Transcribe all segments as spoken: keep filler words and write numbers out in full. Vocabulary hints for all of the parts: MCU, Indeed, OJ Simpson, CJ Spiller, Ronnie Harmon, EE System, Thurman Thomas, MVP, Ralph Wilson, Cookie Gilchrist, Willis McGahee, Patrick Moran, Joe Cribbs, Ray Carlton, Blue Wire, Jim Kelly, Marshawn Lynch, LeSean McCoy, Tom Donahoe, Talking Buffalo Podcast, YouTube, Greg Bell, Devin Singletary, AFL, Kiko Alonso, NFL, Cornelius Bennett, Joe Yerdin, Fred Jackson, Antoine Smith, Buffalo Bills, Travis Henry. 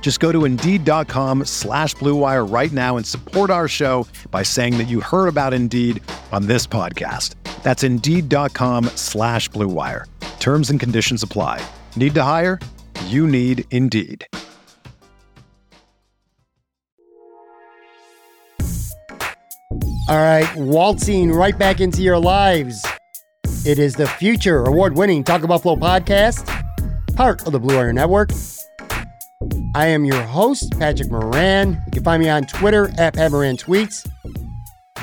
Just go to Indeed.com slash Blue Wire right now and support our show by saying that you heard about Indeed on this podcast. That's Indeed.com slash Blue Wire. Terms and conditions apply. Need to hire? You need Indeed. All right, waltzing right back into your lives. It is the future award-winning Talking Buffalo podcast, part of the Blue Wire Network. I am your host, Patrick Moran. You can find me on Twitter at Pat Moran Tweets.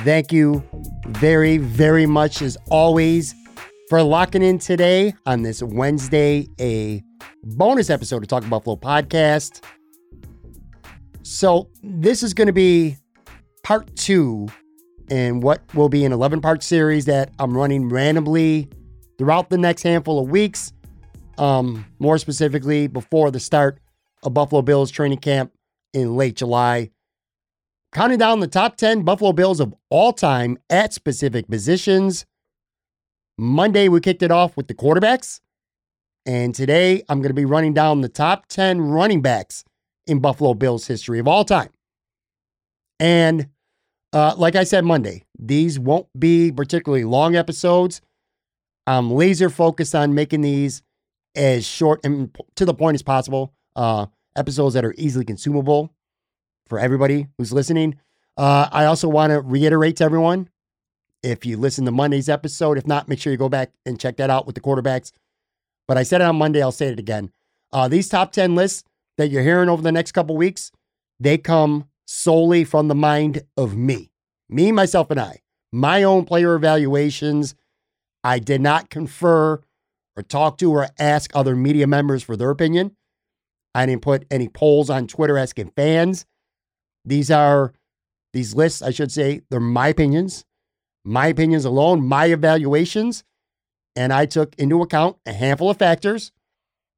Thank you very, very much, as always, for locking in today on this Wednesday, a bonus episode of Talking Buffalo Podcast. So this is going to be part two in what will be an eleven-part series that I'm running randomly throughout the next handful of weeks, um, more specifically before the start of Buffalo Bills training camp in late July. Counting down the top ten Buffalo Bills of all time at specific positions. Monday, we kicked it off with the quarterbacks. And today, I'm going to be running down the top ten running backs in Buffalo Bills history of all time. And uh, like I said Monday, these won't be particularly long episodes. I'm laser focused on making these as short and to the point as possible. Uh, episodes that are easily consumable for everybody who's listening. Uh, I also want to reiterate to everyone, if you listen to Monday's episode, if not, make sure you go back and check that out with the quarterbacks. But I said it on Monday, I'll say it again. Uh, these top ten lists that you're hearing over the next couple weeks, they come solely from the mind of me. Me, myself, and I. My own player evaluations. I did not confer or talk to or ask other media members for their opinion. I didn't put any polls on Twitter asking fans. These are, these lists, I should say, they're my opinions. My opinions alone, my evaluations. And I took into account a handful of factors.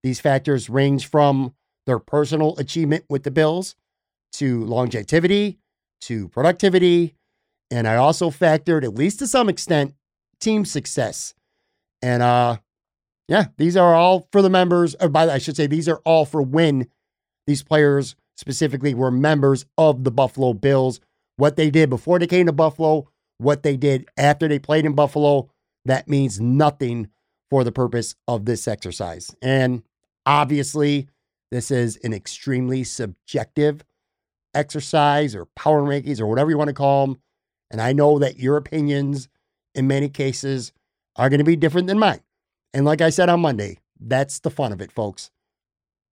These factors range from their personal achievement with the Bills to longevity, to productivity. And I also factored, at least to some extent, team success. And, uh, Yeah, these are all for the members, or by I should say, these are all for when these players specifically were members of the Buffalo Bills, what they did before they came to Buffalo, what they did after they played in Buffalo. That means nothing for the purpose of this exercise. And obviously, this is an extremely subjective exercise or power rankings or whatever you want to call them. And I know that your opinions in many cases are going to be different than mine. And like I said on Monday, that's the fun of it, folks.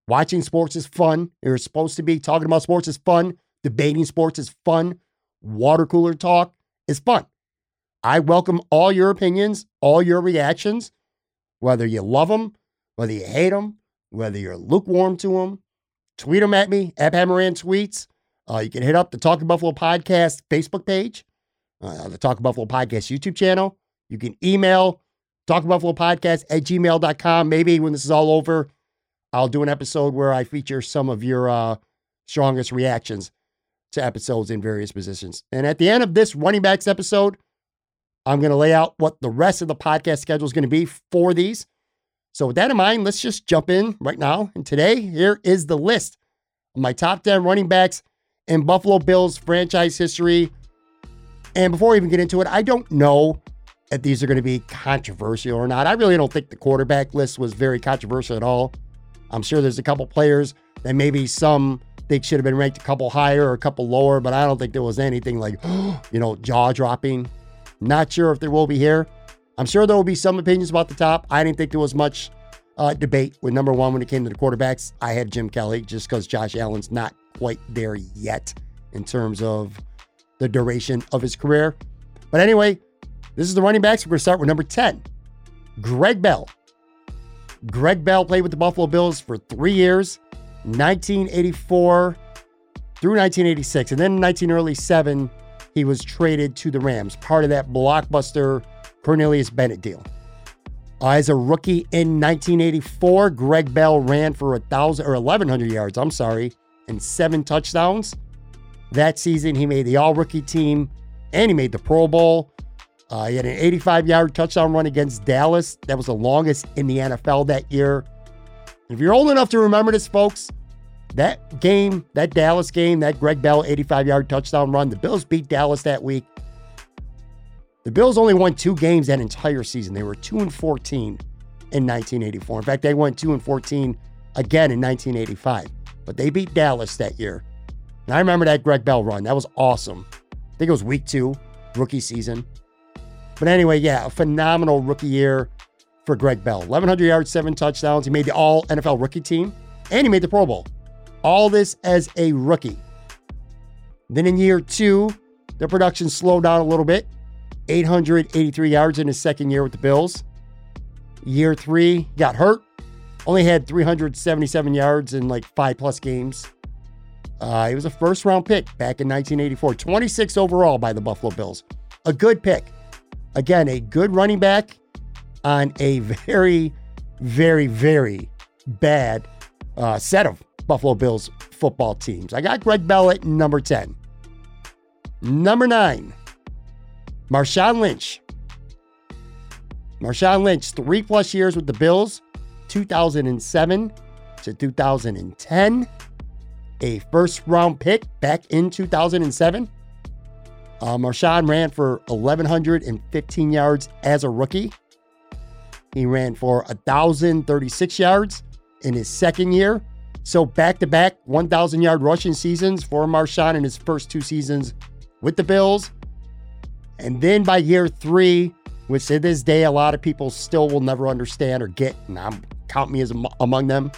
Watching sports is fun. You're supposed to be talking about sports is fun. Debating sports is fun. Water cooler talk is fun. I welcome all your opinions, all your reactions, whether you love them, whether you hate them, whether you're lukewarm to them. Tweet them at me, at Pat Moran Tweets. Uh, you can hit up the Talking Buffalo Podcast Facebook page, uh, the Talking Buffalo Podcast YouTube channel. You can email TalkingBuffaloPodcast at gmail dot com. Maybe when this is all over, I'll do an episode where I feature some of your uh, strongest reactions to episodes in various positions. And at the end of this running backs episode, I'm going to lay out what the rest of the podcast schedule is going to be for these. So with that in mind, let's just jump in right now. And today, here is the list of my top ten running backs in Buffalo Bills franchise history. And before we even get into it, I don't know if these are going to be controversial or not. I really don't think the quarterback list was very controversial at all. I'm sure there's a couple players that maybe some think should have been ranked a couple higher or a couple lower, but I don't think there was anything like, you know, jaw dropping. Not sure if there will be here. I'm sure there will be some opinions about the top. I didn't think there was much uh, debate with number one when it came to the quarterbacks. I had Jim Kelly just because Josh Allen's not quite there yet in terms of the duration of his career. But anyway, this is the running backs. We're going to start with number ten, Greg Bell. Greg Bell played with the Buffalo Bills for three years, nineteen eighty-four through nineteen eighty-six. And then in nineteen early seven, he was traded to the Rams, part of that blockbuster Cornelius Bennett deal. Uh, as a rookie in nineteen eighty-four, Greg Bell ran for a thousand or eleven hundred yards, I'm sorry, and seven touchdowns. That season, he made the all-rookie team and he made the Pro Bowl. Uh, he had an eighty-five-yard touchdown run against Dallas. That was the longest in the N F L that year. If you're old enough to remember this, folks, that game, that Dallas game, that Greg Bell eighty-five-yard touchdown run, the Bills beat Dallas that week. The Bills only won two games that entire season. They were two and fourteen in nineteen eighty-four. In fact, they went two and fourteen again in nineteen eighty-five. But they beat Dallas that year. And I remember that Greg Bell run. That was awesome. I think it was week two, rookie season. But anyway, yeah, a phenomenal rookie year for Greg Bell. eleven hundred yards, seven touchdowns. He made the all-N F L rookie team. And he made the Pro Bowl. All this as a rookie. Then in year two, their production slowed down a little bit. eight hundred eighty-three yards in his second year with the Bills. Year three, got hurt. Only had three hundred seventy-seven yards in like five plus games. Uh, he was a first round pick back in nineteen eighty-four. twenty-six overall by the Buffalo Bills. A good pick. Again, a good running back on a very, very, very bad uh, set of Buffalo Bills football teams. I got Greg Bell at number ten. Number nine. Marshawn Lynch. Marshawn Lynch, three plus years with the Bills, two thousand seven to two thousand ten. A first round pick back in two thousand seven. Uh, Marshawn ran for eleven fifteen yards as a rookie. He ran for one thousand thirty-six yards in his second year. So back-to-back one thousand yard rushing seasons for Marshawn in his first two seasons with the Bills. And then by year three, which to this day, a lot of people still will never understand or get, and I'm count me as among them,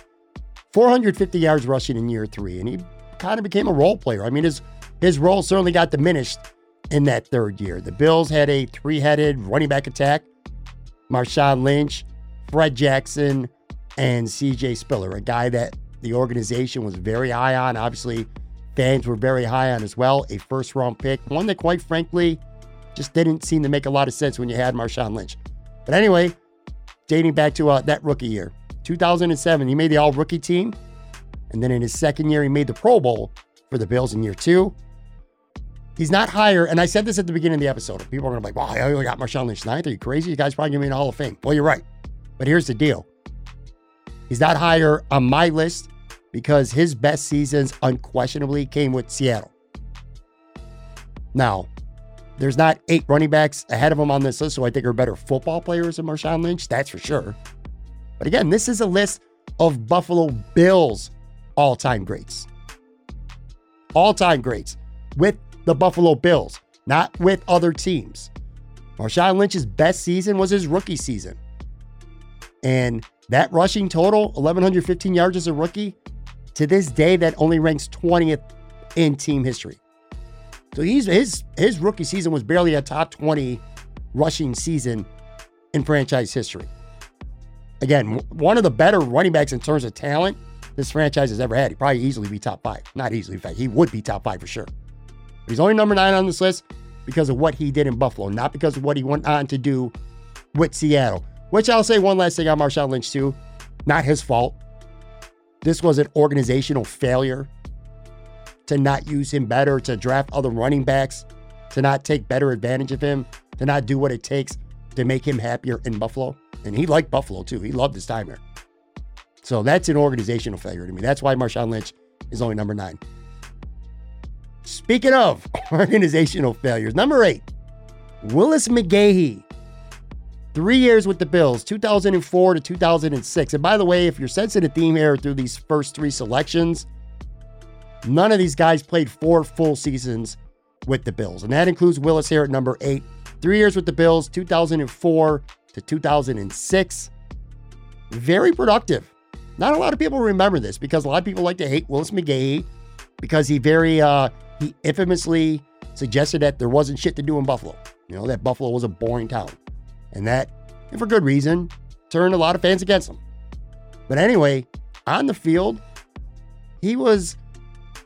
four hundred fifty yards rushing in year three. And he kind of became a role player. I mean, his, his role certainly got diminished in that third year. The Bills had a three-headed running back attack, Marshawn Lynch, Fred Jackson, and C J Spiller, a guy that the organization was very high on. Obviously, fans were very high on as well. A first-round pick, one that quite frankly just didn't seem to make a lot of sense when you had Marshawn Lynch. But anyway, dating back to uh, that rookie year, two thousand seven, he made the all-rookie team. And then in his second year, he made the Pro Bowl for the Bills in year two. He's not higher, and I said this at the beginning of the episode. People are going to be like, wow, I only got Marshawn Lynch ninth. Are you crazy? You guys probably going to be in the Hall of Fame. Well, you're right. But here's the deal. He's not higher on my list because his best seasons unquestionably came with Seattle. Now, there's not eight running backs ahead of him on this list, so I think are better football players than Marshawn Lynch. That's for sure. But again, this is a list of Buffalo Bills all-time greats. All-time greats with the Buffalo Bills, not with other teams. Marshawn Lynch's best season was his rookie season. And that rushing total, eleven fifteen yards as a rookie, to this day, that only ranks twentieth in team history. So he's, his his rookie season was barely a top twenty rushing season in franchise history. Again, one of the better running backs in terms of talent this franchise has ever had. He'd probably easily be top five. Not easily, in fact, he would be top five for sure. But he's only number nine on this list because of what he did in Buffalo, not because of what he went on to do with Seattle, which I'll say one last thing on Marshawn Lynch too. Not his fault. This was an organizational failure to not use him better, to draft other running backs, to not take better advantage of him, to not do what it takes to make him happier in Buffalo. And he liked Buffalo too. He loved his time here. So that's an organizational failure to me. That's why Marshawn Lynch is only number nine. Speaking of organizational failures, number eight, Willis McGahee. Three years with the Bills, two thousand four to two thousand six. And by the way, if you're sensing a theme here through these first three selections, none of these guys played four full seasons with the Bills. And that includes Willis here at number eight. Three years with the Bills, two thousand four to two thousand six. Very productive. Not a lot of people remember this because a lot of people like to hate Willis McGahee because he very, uh, he infamously suggested that there wasn't shit to do in Buffalo. You know, that Buffalo was a boring town. And that, and for good reason, turned a lot of fans against him. But anyway, on the field, he was,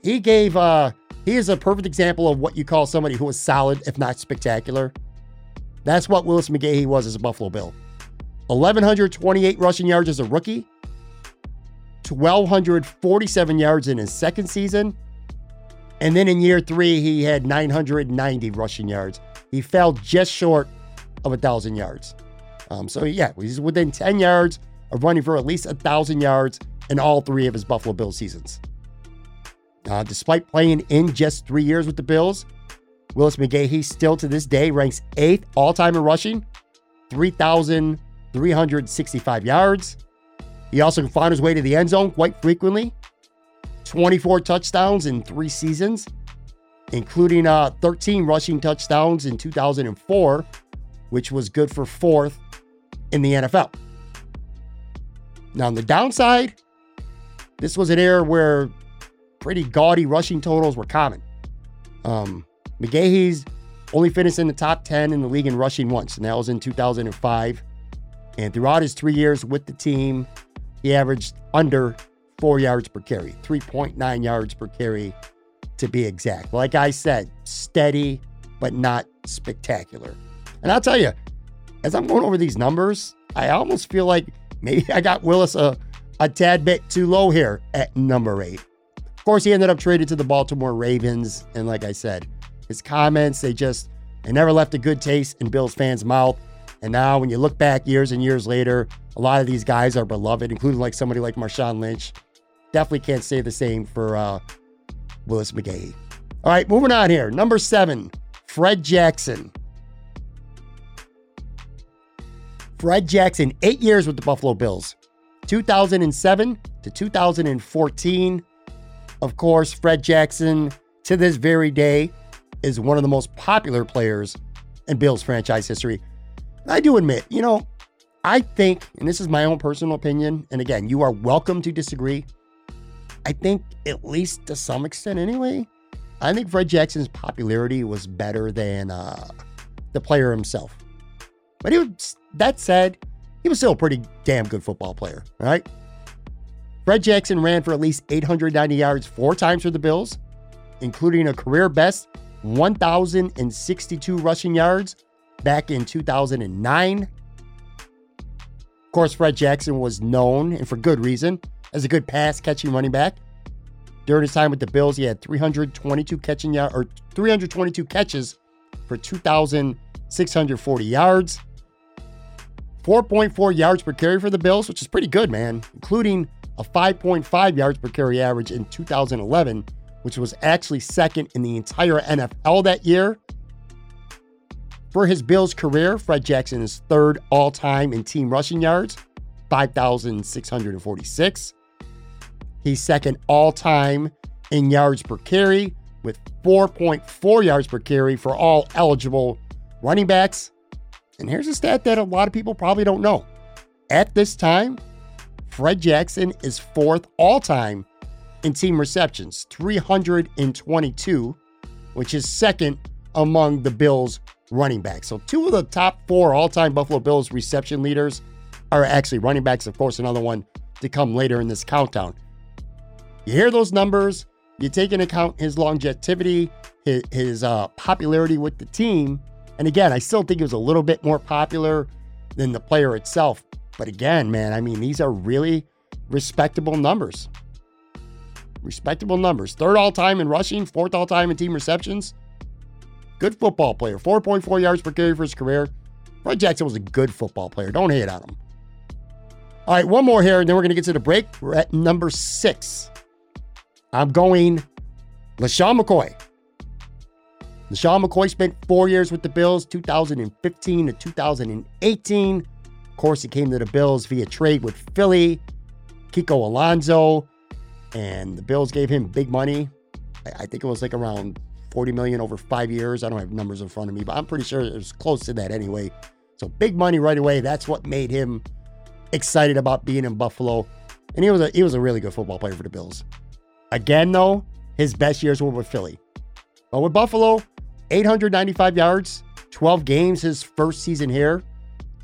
he gave, uh, he is a perfect example of what you call somebody who is solid, if not spectacular. That's what Willis McGahee was as a Buffalo Bill. one thousand one hundred twenty-eight rushing yards as a rookie, one thousand two hundred forty-seven yards in his second season, and then in year three, he had nine hundred ninety rushing yards. He fell just short of one thousand yards. Um, so yeah, he's within ten yards of running for at least one thousand yards in all three of his Buffalo Bills seasons. Uh, despite playing in just three years with the Bills, Willis McGahee still to this day ranks eighth all-time in rushing, three thousand three hundred sixty-five yards. He also can find his way to the end zone quite frequently. twenty-four touchdowns in three seasons, including uh, thirteen rushing touchdowns in two thousand four, which was good for fourth in the N F L. Now, on the downside, this was an era where pretty gaudy rushing totals were common. Um, McGahee's only finished in the top ten in the league in rushing once, and that was in two thousand five. And throughout his three years with the team, he averaged under four yards per carry, three point nine yards per carry to be exact. Like I said, steady, but not spectacular. And I'll tell you, as I'm going over these numbers, I almost feel like maybe I got Willis a, a tad bit too low here at number eight. Of course, he ended up traded to the Baltimore Ravens. And like I said, his comments, they just, they never left a good taste in Bills fans' mouth. And now when you look back years and years later, a lot of these guys are beloved, including like somebody like Marshawn Lynch. Definitely can't say the same for uh, Willis McGahee. All right, moving on here. Number seven, Fred Jackson. Fred Jackson, eight years with the Buffalo Bills, two thousand seven to two thousand fourteen. Of course, Fred Jackson, to this very day, is one of the most popular players in Bills franchise history. And I do admit, you know, I think, and this is my own personal opinion, and again, you are welcome to disagree. I think, at least to some extent anyway, I think Fred Jackson's popularity was better than uh, the player himself. But he was, that said, he was still a pretty damn good football player, all right? Fred Jackson ran for at least eight hundred ninety yards four times for the Bills, including a career best one thousand sixty-two rushing yards back in two thousand nine. Of course, Fred Jackson was known, and for good reason, as a good pass-catching running back. During his time with the Bills, he had three hundred twenty-two catching yard, or three hundred twenty-two catches for two thousand six hundred forty yards. four point four yards per carry for the Bills, which is pretty good, man, including a five point five yards per carry average in two thousand eleven, which was actually second in the entire N F L that year. For his Bills career, Fred Jackson is third all-time in team rushing yards, five thousand six hundred forty-six. He's second all-time in yards per carry with four point four yards per carry for all eligible running backs. And here's a stat that a lot of people probably don't know. At this time, Fred Jackson is fourth all-time in team receptions, three hundred twenty-two, which is second among the Bills running backs. So two of the top four all-time Buffalo Bills reception leaders are actually running backs. Of course, another one to come later in this countdown. You hear those numbers, you take into account his longevity, his, his uh, popularity with the team. And again, I still think he was a little bit more popular than the player itself. But again, man, I mean, these are really respectable numbers. Respectable numbers. Third all-time in rushing, fourth all-time in team receptions. Good football player. four point four yards per carry for his career. Fred Jackson was a good football player. Don't hate on him. All right, one more here, and then we're going to get to the break. We're at number six. I'm going LeSean McCoy. LeSean McCoy spent four years with the Bills, two thousand fifteen to two thousand eighteen. Of course, he came to the Bills via trade with Philly, Kiko Alonso, and the Bills gave him big money. I think it was like around forty million over five years. I don't have numbers in front of me, but I'm pretty sure it was close to that anyway. So big money right away. That's what made him excited about being in Buffalo. And he was a, he was a really good football player for the Bills. Again, though, his best years were with Philly. But with Buffalo, eight hundred ninety-five yards, twelve games his first season here.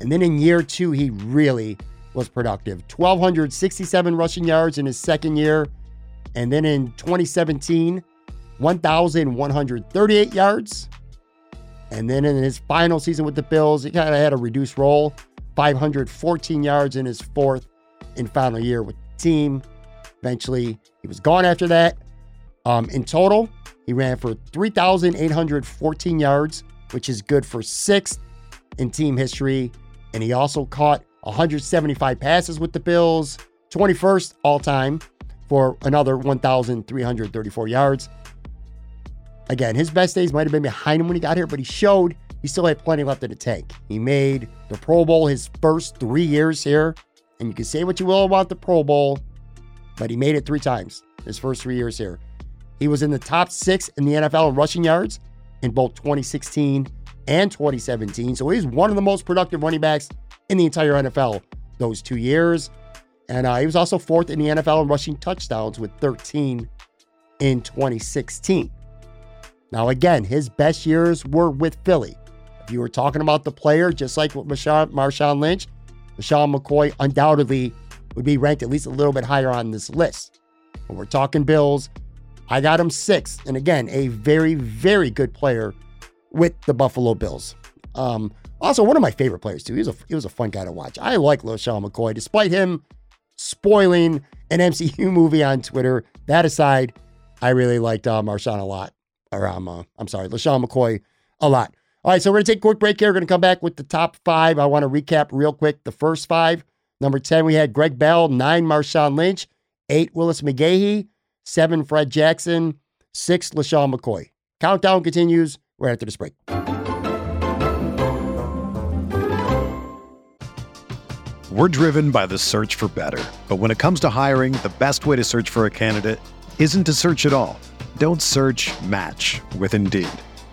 And then in year two, he really was productive. one thousand two hundred sixty-seven rushing yards in his second year. And then in twenty seventeen, one thousand one hundred thirty-eight yards. And then in his final season with the Bills, he kind of had a reduced role. five hundred fourteen yards in his fourth and final year with the team. Eventually, he was gone after that. Um, in total, he ran for three thousand eight hundred fourteen yards, which is good for sixth in team history. And he also caught one hundred seventy-five passes with the Bills, twenty-first all-time for another one thousand three hundred thirty-four yards. Again, his best days might have been behind him when he got here, but he showed he still had plenty left in the tank. He made the Pro Bowl his first three years here. And you can say what you will about the Pro Bowl, but he made it three times his first three years here. He was in the top six in the N F L in rushing yards in both twenty sixteen and twenty seventeen. So he's one of the most productive running backs in the entire N F L those two years. And uh, he was also fourth in the N F L in rushing touchdowns with thirteen in twenty sixteen. Now, again, his best years were with Philly. If you were talking about the player, just like with Marshawn, Marshawn Lynch, LeSean McCoy undoubtedly would be ranked at least a little bit higher on this list. When we're talking Bills, I got him sixth. And again, a very, very good player with the Buffalo Bills. Um, also, one of my favorite players, too. He was a, he was a fun guy to watch. I like LeSean McCoy, despite him spoiling an M C U movie on Twitter. That aside, I really liked uh, Marshawn a lot. Or I'm, uh, I'm sorry, LeSean McCoy a lot. All right, so we're going to take a quick break here. We're going to come back with the top five. I want to recap real quick the first five. Number ten, we had Greg Bell. Nine, Marshawn Lynch. Eight, Willis McGahee. Seven, Fred Jackson. Six, LeSean McCoy. Countdown continues right after this break. We're driven by the search for better. But when it comes to hiring, the best way to search for a candidate isn't to search at all. Don't search, match with Indeed.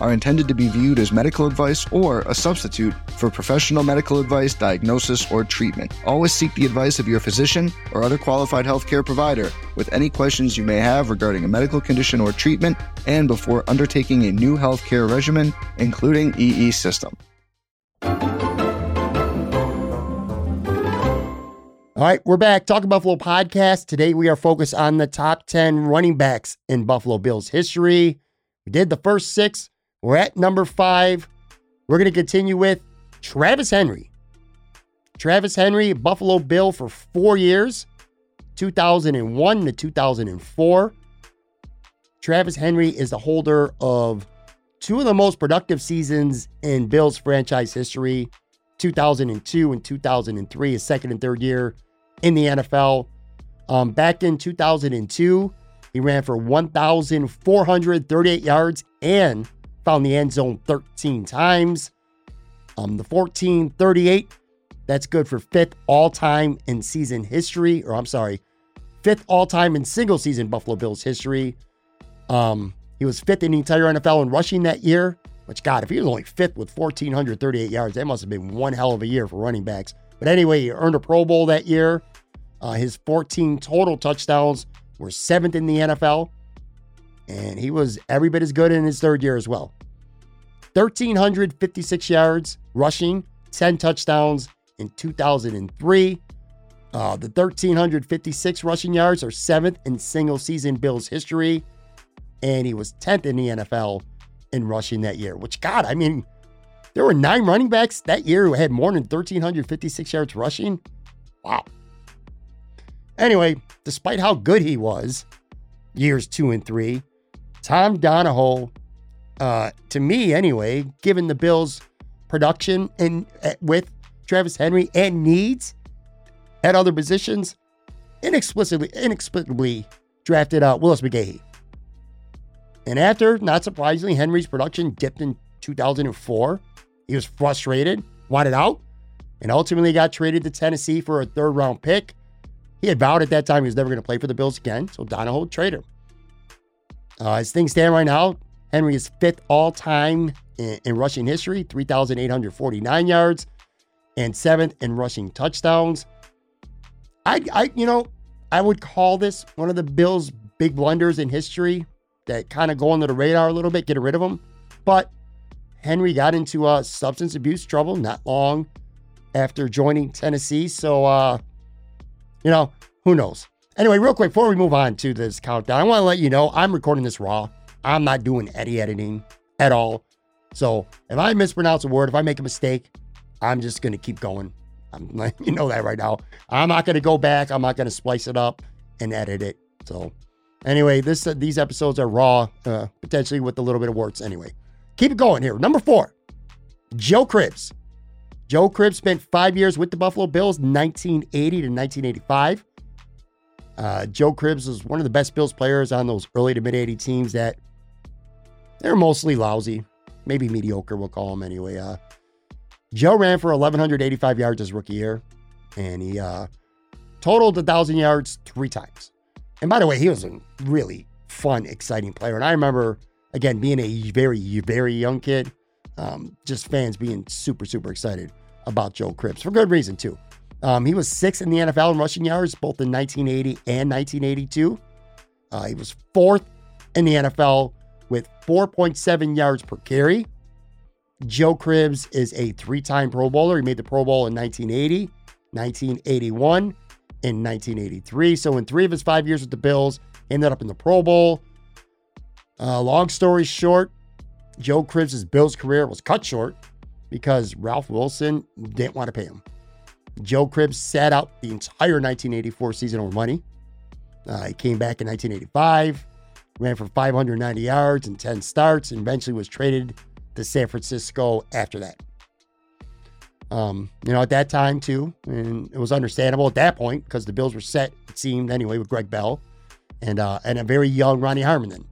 are intended to be viewed as medical advice or a substitute for professional medical advice, diagnosis, or treatment. Always seek the advice of your physician or other qualified healthcare provider with any questions you may have regarding a medical condition or treatment and before undertaking a new healthcare regimen, including E E System. All right, we're back. Talking Buffalo Podcast. Today we are focused on the top ten running backs in Buffalo Bills history. We did the first six. We're at number five. We're going to continue with Travis Henry. Travis Henry, Buffalo Bill for four years, two thousand one to two thousand four. Travis Henry is the holder of two of the most productive seasons in Bills franchise history, two thousand two and two thousand three, his second and third year in the N F L. Um, back in two thousand two, he ran for one thousand four hundred thirty-eight yards and found the end zone thirteen times. Um, the fourteen thirty-eight, that's good for fifth all-time in season history, or I'm sorry, fifth all-time in single-season Buffalo Bills history. Um, he was fifth in the entire N F L in rushing that year, which, God, if he was only fifth with one thousand four hundred thirty-eight yards, that must have been one hell of a year for running backs. But anyway, he earned a Pro Bowl that year. Uh, his fourteen total touchdowns were seventh in the N F L, and he was every bit as good in his third year as well. one thousand three hundred fifty-six yards rushing, ten touchdowns in two thousand three. Uh, the one thousand three hundred fifty-six rushing yards are seventh in single-season Bills history, and he was tenth in the N F L in rushing that year, which, God, I mean, there were nine running backs that year who had more than one thousand three hundred fifty-six yards rushing. Wow. Anyway, despite how good he was, years two and three, Tom Donahoe, uh, to me anyway, given the Bills' production and uh, with Travis Henry and needs at other positions, inexplicably, inexplicably drafted uh, Willis McGahee. And after, not surprisingly, Henry's production dipped in two thousand four. He was frustrated, wanted out, and ultimately got traded to Tennessee for a third-round pick. He had vowed at that time he was never going to play for the Bills again, so Donahoe traded him. Uh, as things stand right now, Henry is fifth all-time in, in rushing history, three thousand eight hundred forty-nine yards, and seventh in rushing touchdowns. I, I, you know, I would call this one of the Bills' big blunders in history that kind of go under the radar a little bit, get rid of him. But Henry got into uh, substance abuse trouble not long after joining Tennessee, so... Uh, You know, who knows? Anyway, real quick, before we move on to this countdown, I want to let you know I'm recording this raw. I'm not doing any editing at all. So if I mispronounce a word, if I make a mistake, I'm just going to keep going. I'm letting you know that right now. I'm not going to go back. I'm not going to splice it up and edit it. So anyway, this uh, these episodes are raw, uh, potentially with a little bit of warts. Anyway, keep it going here. Number four, Joe Cribbs. Joe Cribbs spent five years with the Buffalo Bills, nineteen eighty to nineteen eighty-five. Uh, Joe Cribbs was one of the best Bills players on those early to mid-eighties teams that they're mostly lousy, maybe mediocre, we'll call them anyway. Uh, Joe ran for one thousand one hundred eighty-five yards his rookie year, and he uh, totaled one thousand yards three times. And by the way, he was a really fun, exciting player. And I remember, again, being a very, very young kid, Um, just fans being super, super excited about Joe Cribbs for good reason too. Um, he was sixth in the N F L in rushing yards, both in nineteen eighty and nineteen eighty-two. Uh, he was fourth in the N F L with four point seven yards per carry. Joe Cribbs is a three-time Pro Bowler. He made the Pro Bowl in nineteen eighty, nineteen eighty-one, and nineteen eighty-three. So in three of his five years with the Bills, ended up in the Pro Bowl. Uh, long story short, Joe Cribbs' Bills career was cut short because Ralph Wilson didn't want to pay him. Joe Cribbs sat out the entire nineteen eighty-four season over money. Uh, he came back in nineteen eighty-five, ran for five hundred ninety yards and ten starts, and eventually was traded to San Francisco after that. Um, you know, at that time too, and it was understandable at that point because the Bills were set, it seemed anyway, with Greg Bell and, uh, and a very young Ronnie Harmon then.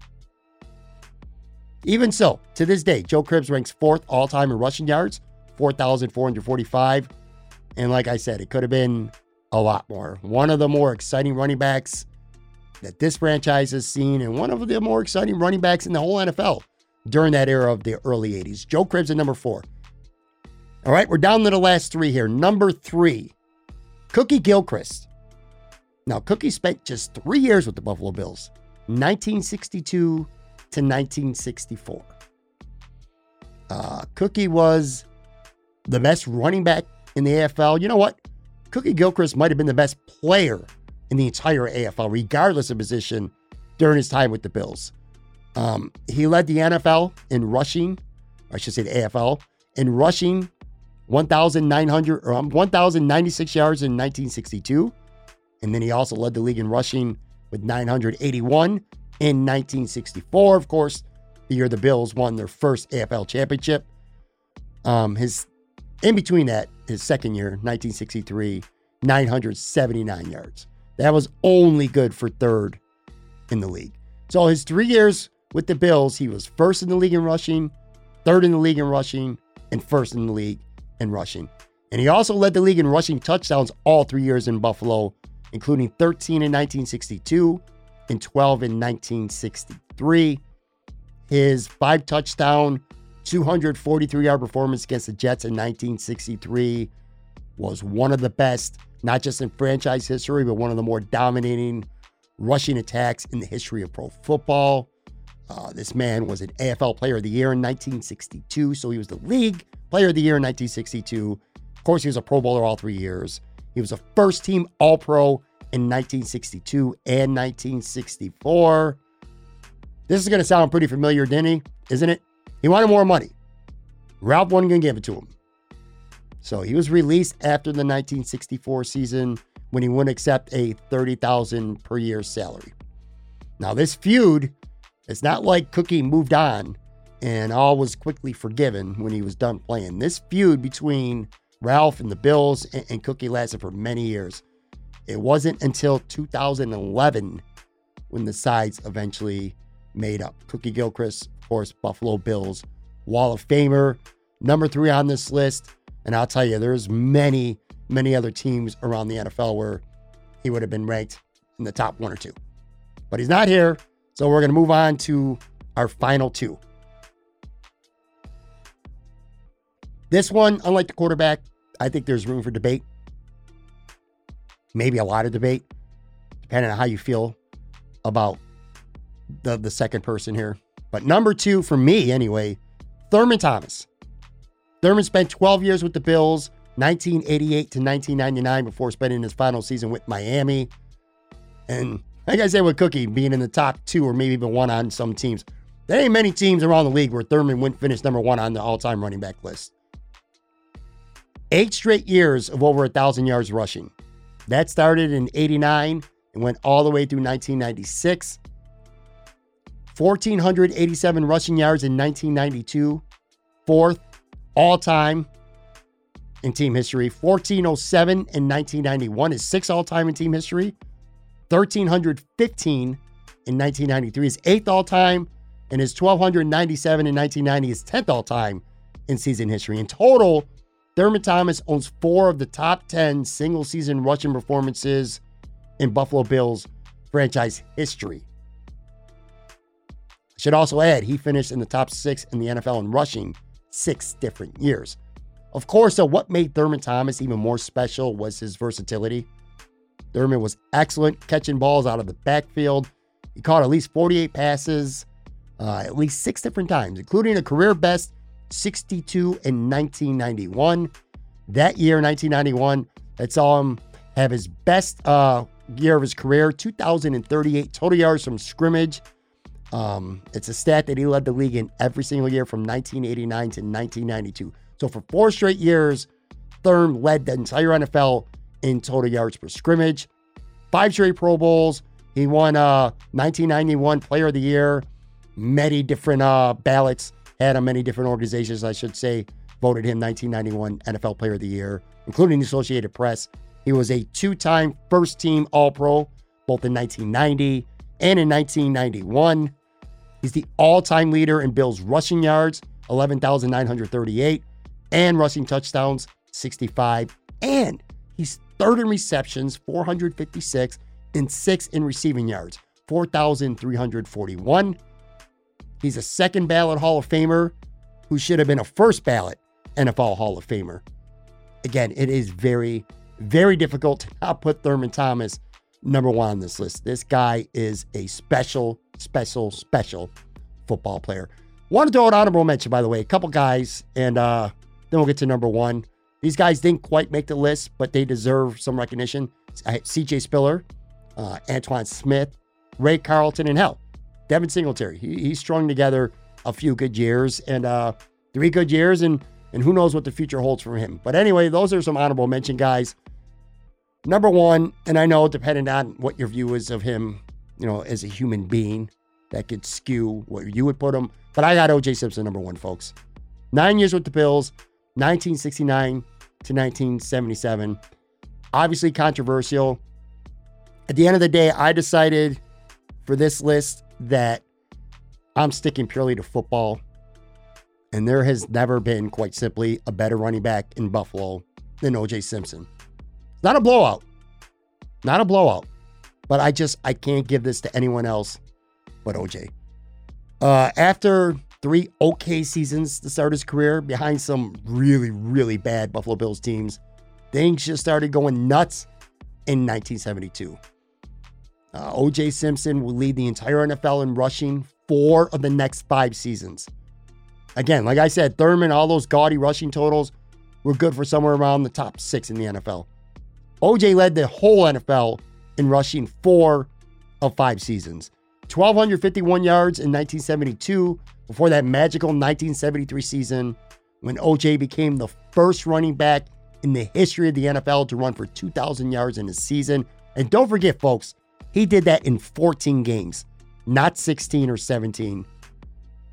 Even so, to this day, Joe Cribbs ranks fourth all-time in rushing yards, four thousand four hundred forty-five. And like I said, it could have been a lot more. One of the more exciting running backs that this franchise has seen, and one of the more exciting running backs in the whole N F L during that era of the early eighties. Joe Cribbs at number four. All right, we're down to the last three here. Number three, Cookie Gilchrist. Now, Cookie spent just three years with the Buffalo Bills, nineteen sixty-two to nineteen sixty-four. Uh, Cookie was the best running back in the A F L. You know what? Cookie Gilchrist might have been the best player in the entire A F L, regardless of position, during his time with the Bills. Um, he led the N F L in rushing, or I should say the A F L, in rushing one thousand ninety-six yards in nineteen sixty-two. And then he also led the league in rushing with nine hundred eighty-one. In nineteen sixty-four, of course, the year the Bills won their first A F L championship. Um, his in between that, his second year, nineteen sixty-three, nine hundred seventy-nine yards. That was only good for third in the league. So his three years with the Bills, he was first in the league in rushing, third in the league in rushing, and first in the league in rushing. And he also led the league in rushing touchdowns all three years in Buffalo, including thirteen in nineteen sixty-two and twelve in nineteen sixty-three. His five touchdown, two hundred forty-three yard performance against the Jets in nineteen sixty-three was one of the best, not just in franchise history, but one of the more dominating rushing attacks in the history of pro football. Uh, this man was an A F L Player of the Year in nineteen sixty-two, so he was the league Player of the Year in nineteen sixty-two. Of course, he was a Pro Bowler all three years. He was a first-team All-Pro in nineteen sixty-two and nineteen sixty-four. This is going to sound pretty familiar, Denny, isn't it? He wanted more money. Ralph wasn't going to give it to him. So he was released after the nineteen sixty-four season when he wouldn't accept a thirty thousand dollars per year salary. Now, this feud, it's not like Cookie moved on and all was quickly forgiven when he was done playing. This feud between Ralph and the Bills and, and Cookie lasted for many years. It wasn't until two thousand eleven when the sides eventually made up. Cookie Gilchrist, of course, Buffalo Bills Wall of Famer, number three on this list. And I'll tell you, there's many, many other teams around the N F L where he would have been ranked in the top one or two. But he's not here, so we're going to move on to our final two. This one, unlike the quarterback, I think there's room for debate. Maybe a lot of debate, depending on how you feel about the, the second person here. But number two, for me anyway, Thurman Thomas. Thurman spent twelve years with the Bills, nineteen eighty-eight to nineteen ninety-nine, before spending his final season with Miami. And like I said with Cookie, being in the top two or maybe even one on some teams, there ain't many teams around the league where Thurman wouldn't finish number one on the all-time running back list. Eight straight years of over one thousand yards rushing. That started in eighty-nine and went all the way through nineteen ninety-six. one thousand four hundred eighty-seven rushing yards in nineteen ninety-two, fourth all-time in team history. one thousand four hundred seven in nineteen ninety-one is sixth all-time in team history. one thousand three hundred fifteen in nineteen ninety-three is eighth all-time, and his one thousand two hundred ninety-seven in nineteen ninety is tenth all-time in season history. In total, Thurman Thomas owns four of the top ten single-season rushing performances in Buffalo Bills franchise history. I should also add, he finished in the top six in the N F L in rushing six different years. Of course, so what made Thurman Thomas even more special was his versatility. Thurman was excellent catching balls out of the backfield. He caught at least forty-eight passes uh, at least six different times, including a career best sixty-two in nineteen ninety-one. That year, nineteen ninety-one, that saw him have his best uh, year of his career, two thousand thirty-eight total yards from scrimmage. Um, it's a stat that he led the league in every single year from nineteen eighty-nine to nineteen ninety-two. So for four straight years, Thurman led the entire N F L in total yards per scrimmage. Five straight Pro Bowls. He won uh, nineteen ninety-one Player of the Year. Many different uh, ballots had him. Many different organizations, I should say, voted him nineteen ninety-one N F L Player of the Year, including the Associated Press. He was a two-time first-team All-Pro, both in nineteen ninety and in nineteen ninety-one. He's the all-time leader in Bills rushing yards, eleven thousand nine hundred thirty-eight, and rushing touchdowns, sixty-five, and he's third in receptions, four hundred fifty-six, and sixth in receiving yards, four thousand three hundred forty-one. He's a second ballot Hall of Famer who should have been a first ballot N F L Hall of Famer. Again, it is very, very difficult to not put Thurman Thomas number one on this list. This guy is a special, special, special football player. Want to throw an honorable mention, by the way, a couple guys, and uh, then we'll get to number one. These guys didn't quite make the list, but they deserve some recognition. C J Spiller, uh, Antoine Smith, Ray Carlton, and hell, Devin Singletary. He, he strung together a few good years and uh, three good years, and and who knows what the future holds for him. But anyway, those are some honorable mention guys. Number one, and I know depending on what your view is of him, you know, as a human being, that could skew what you would put him. But I got O J Simpson number one, folks. Nine years with the Bills, nineteen sixty-nine to nineteen seventy-seven. Obviously controversial. At the end of the day, I decided for this list that I'm sticking purely to football. And there has never been, quite simply, a better running back in Buffalo than O J Simpson. Not a blowout. Not a blowout. But I just, I can't give this to anyone else but O J. Uh, after three okay seasons to start his career behind some really, really bad Buffalo Bills teams, things just started going nuts in nineteen seventy-two. Uh, O J Simpson will lead the entire N F L in rushing four of the next five seasons. Again, like I said, Thurman, all those gaudy rushing totals were good for somewhere around the top six in the N F L. O J led the whole N F L in rushing four of five seasons. one thousand two hundred fifty-one yards in nineteen seventy-two before that magical nineteen seventy-three season when O J became the first running back in the history of the N F L to run for two thousand yards in a season. And don't forget, folks, he did that in fourteen games, not sixteen or seventeen.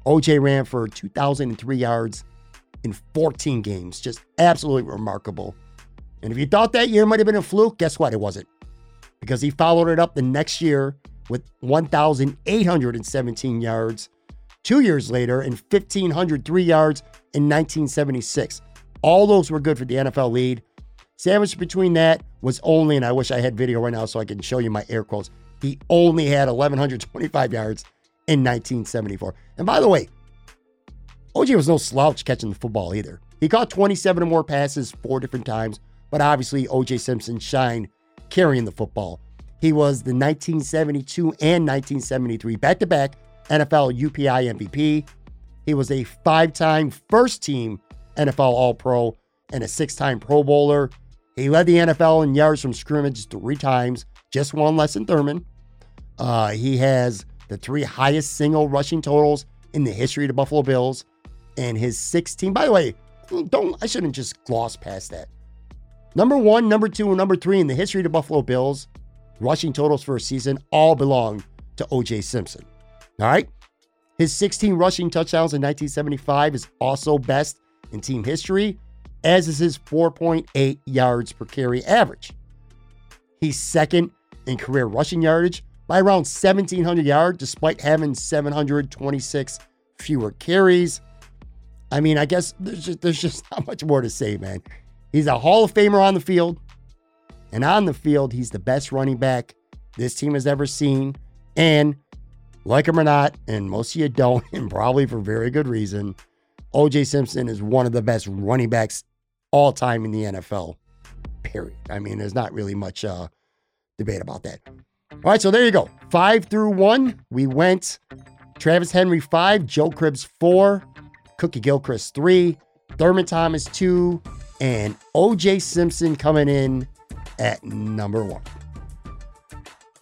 O J ran for two thousand three yards in fourteen games. Just absolutely remarkable. And if you thought that year might have been a fluke, guess what? It wasn't. Because he followed it up the next year with one thousand eight hundred seventeen yards two years later and one thousand five hundred three yards in nineteen seventy-six. All those were good for the N F L lead. Sandwiched between that was only, and I wish I had video right now so I can show you my air quotes, he only had one thousand one hundred twenty-five yards in nineteen seventy-four. And by the way, O J was no slouch catching the football either. He caught twenty-seven or more passes four different times, but obviously O J Simpson shined carrying the football. He was the nineteen seventy-two and nineteen seventy-three back-to-back N F L U P I M V P. He was a five-time first-team N F L All-Pro and a six-time Pro Bowler. He led the N F L in yards from scrimmage three times, just one less than Thurman. Uh, he has the three highest single rushing totals in the history of the Buffalo Bills, and his sixteen. By the way, don't I shouldn't just gloss past that. Number one, number two, and number three in the history of the Buffalo Bills, rushing totals for a season all belong to O J Simpson. All right? His sixteen rushing touchdowns in nineteen seventy-five is also best in team history, as is his four point eight yards per carry average. He's second in career rushing yardage by around seventeen hundred yards, despite having seven hundred twenty-six fewer carries. I mean, I guess there's just, there's just not much more to say, man. He's a Hall of Famer on the field. And on the field, he's the best running back this team has ever seen. And like him or not, and most of you don't, and probably for very good reason, O J Simpson is one of the best running backs all time in the N F L, period. I mean, there's not really much uh, debate about that. All right, so there you go. Five through one, we went Travis Henry five, Joe Cribbs four, Cookie Gilchrist three, Thurman Thomas two, and O J Simpson coming in at number one.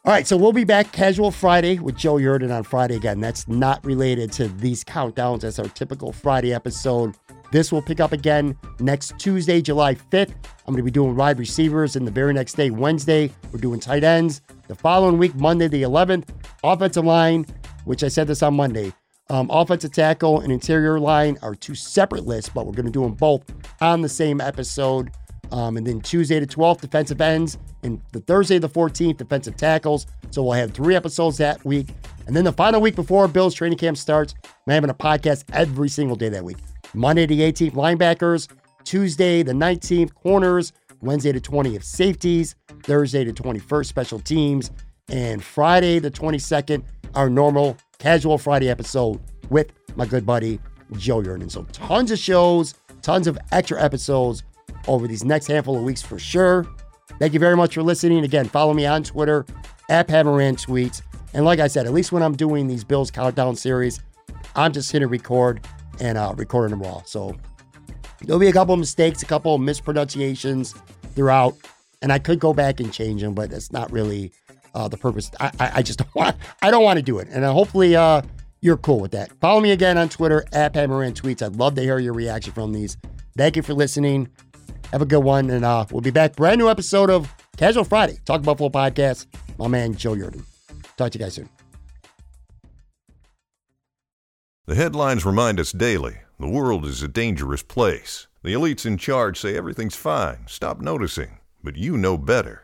All right, so we'll be back casual Friday with Joe Yerdin on Friday again. That's not related to these countdowns. That's our typical Friday episode. This will pick up again next Tuesday, July fifth. I'm going to be doing wide receivers, and the very next day, Wednesday, we're doing tight ends. The following week, Monday the eleventh, offensive line, which I said this on Monday, um, offensive tackle and interior line are two separate lists, but we're going to do them both on the same episode. Um, and then Tuesday the twelfth, defensive ends, and the Thursday the fourteenth, defensive tackles. So we'll have three episodes that week. And then the final week before Bills training camp starts, we're having a podcast every single day that week. Monday the eighteenth, linebackers. Tuesday the nineteenth, corners. Wednesday the twentieth, safeties. Thursday the twenty-first, special teams. And Friday the twenty-second, our normal casual Friday episode with my good buddy Joe Yerdin. So tons of shows, tons of extra episodes over these next handful of weeks for sure. Thank you very much for listening. Again, follow me on Twitter, at Pat Moran Tweets. And like I said, at least when I'm doing these Bills Countdown series, I'm just hitting record and uh, recording them all. So there'll be a couple of mistakes, a couple of mispronunciations throughout, and I could go back and change them, but that's not really uh, the purpose. I, I, I just don't want, I don't want to do it. And uh, hopefully uh, you're cool with that. Follow me again on Twitter, at Pat Moran Tweets. I'd love to hear your reaction from these. Thank you for listening. Have a good one, and uh, we'll be back. Brand new episode of Casual Friday, Talking Buffalo Podcast. My man, Joe Yerdin. Talk to you guys soon. The headlines remind us daily, the world is a dangerous place. The elites in charge say everything's fine, stop noticing, but you know better.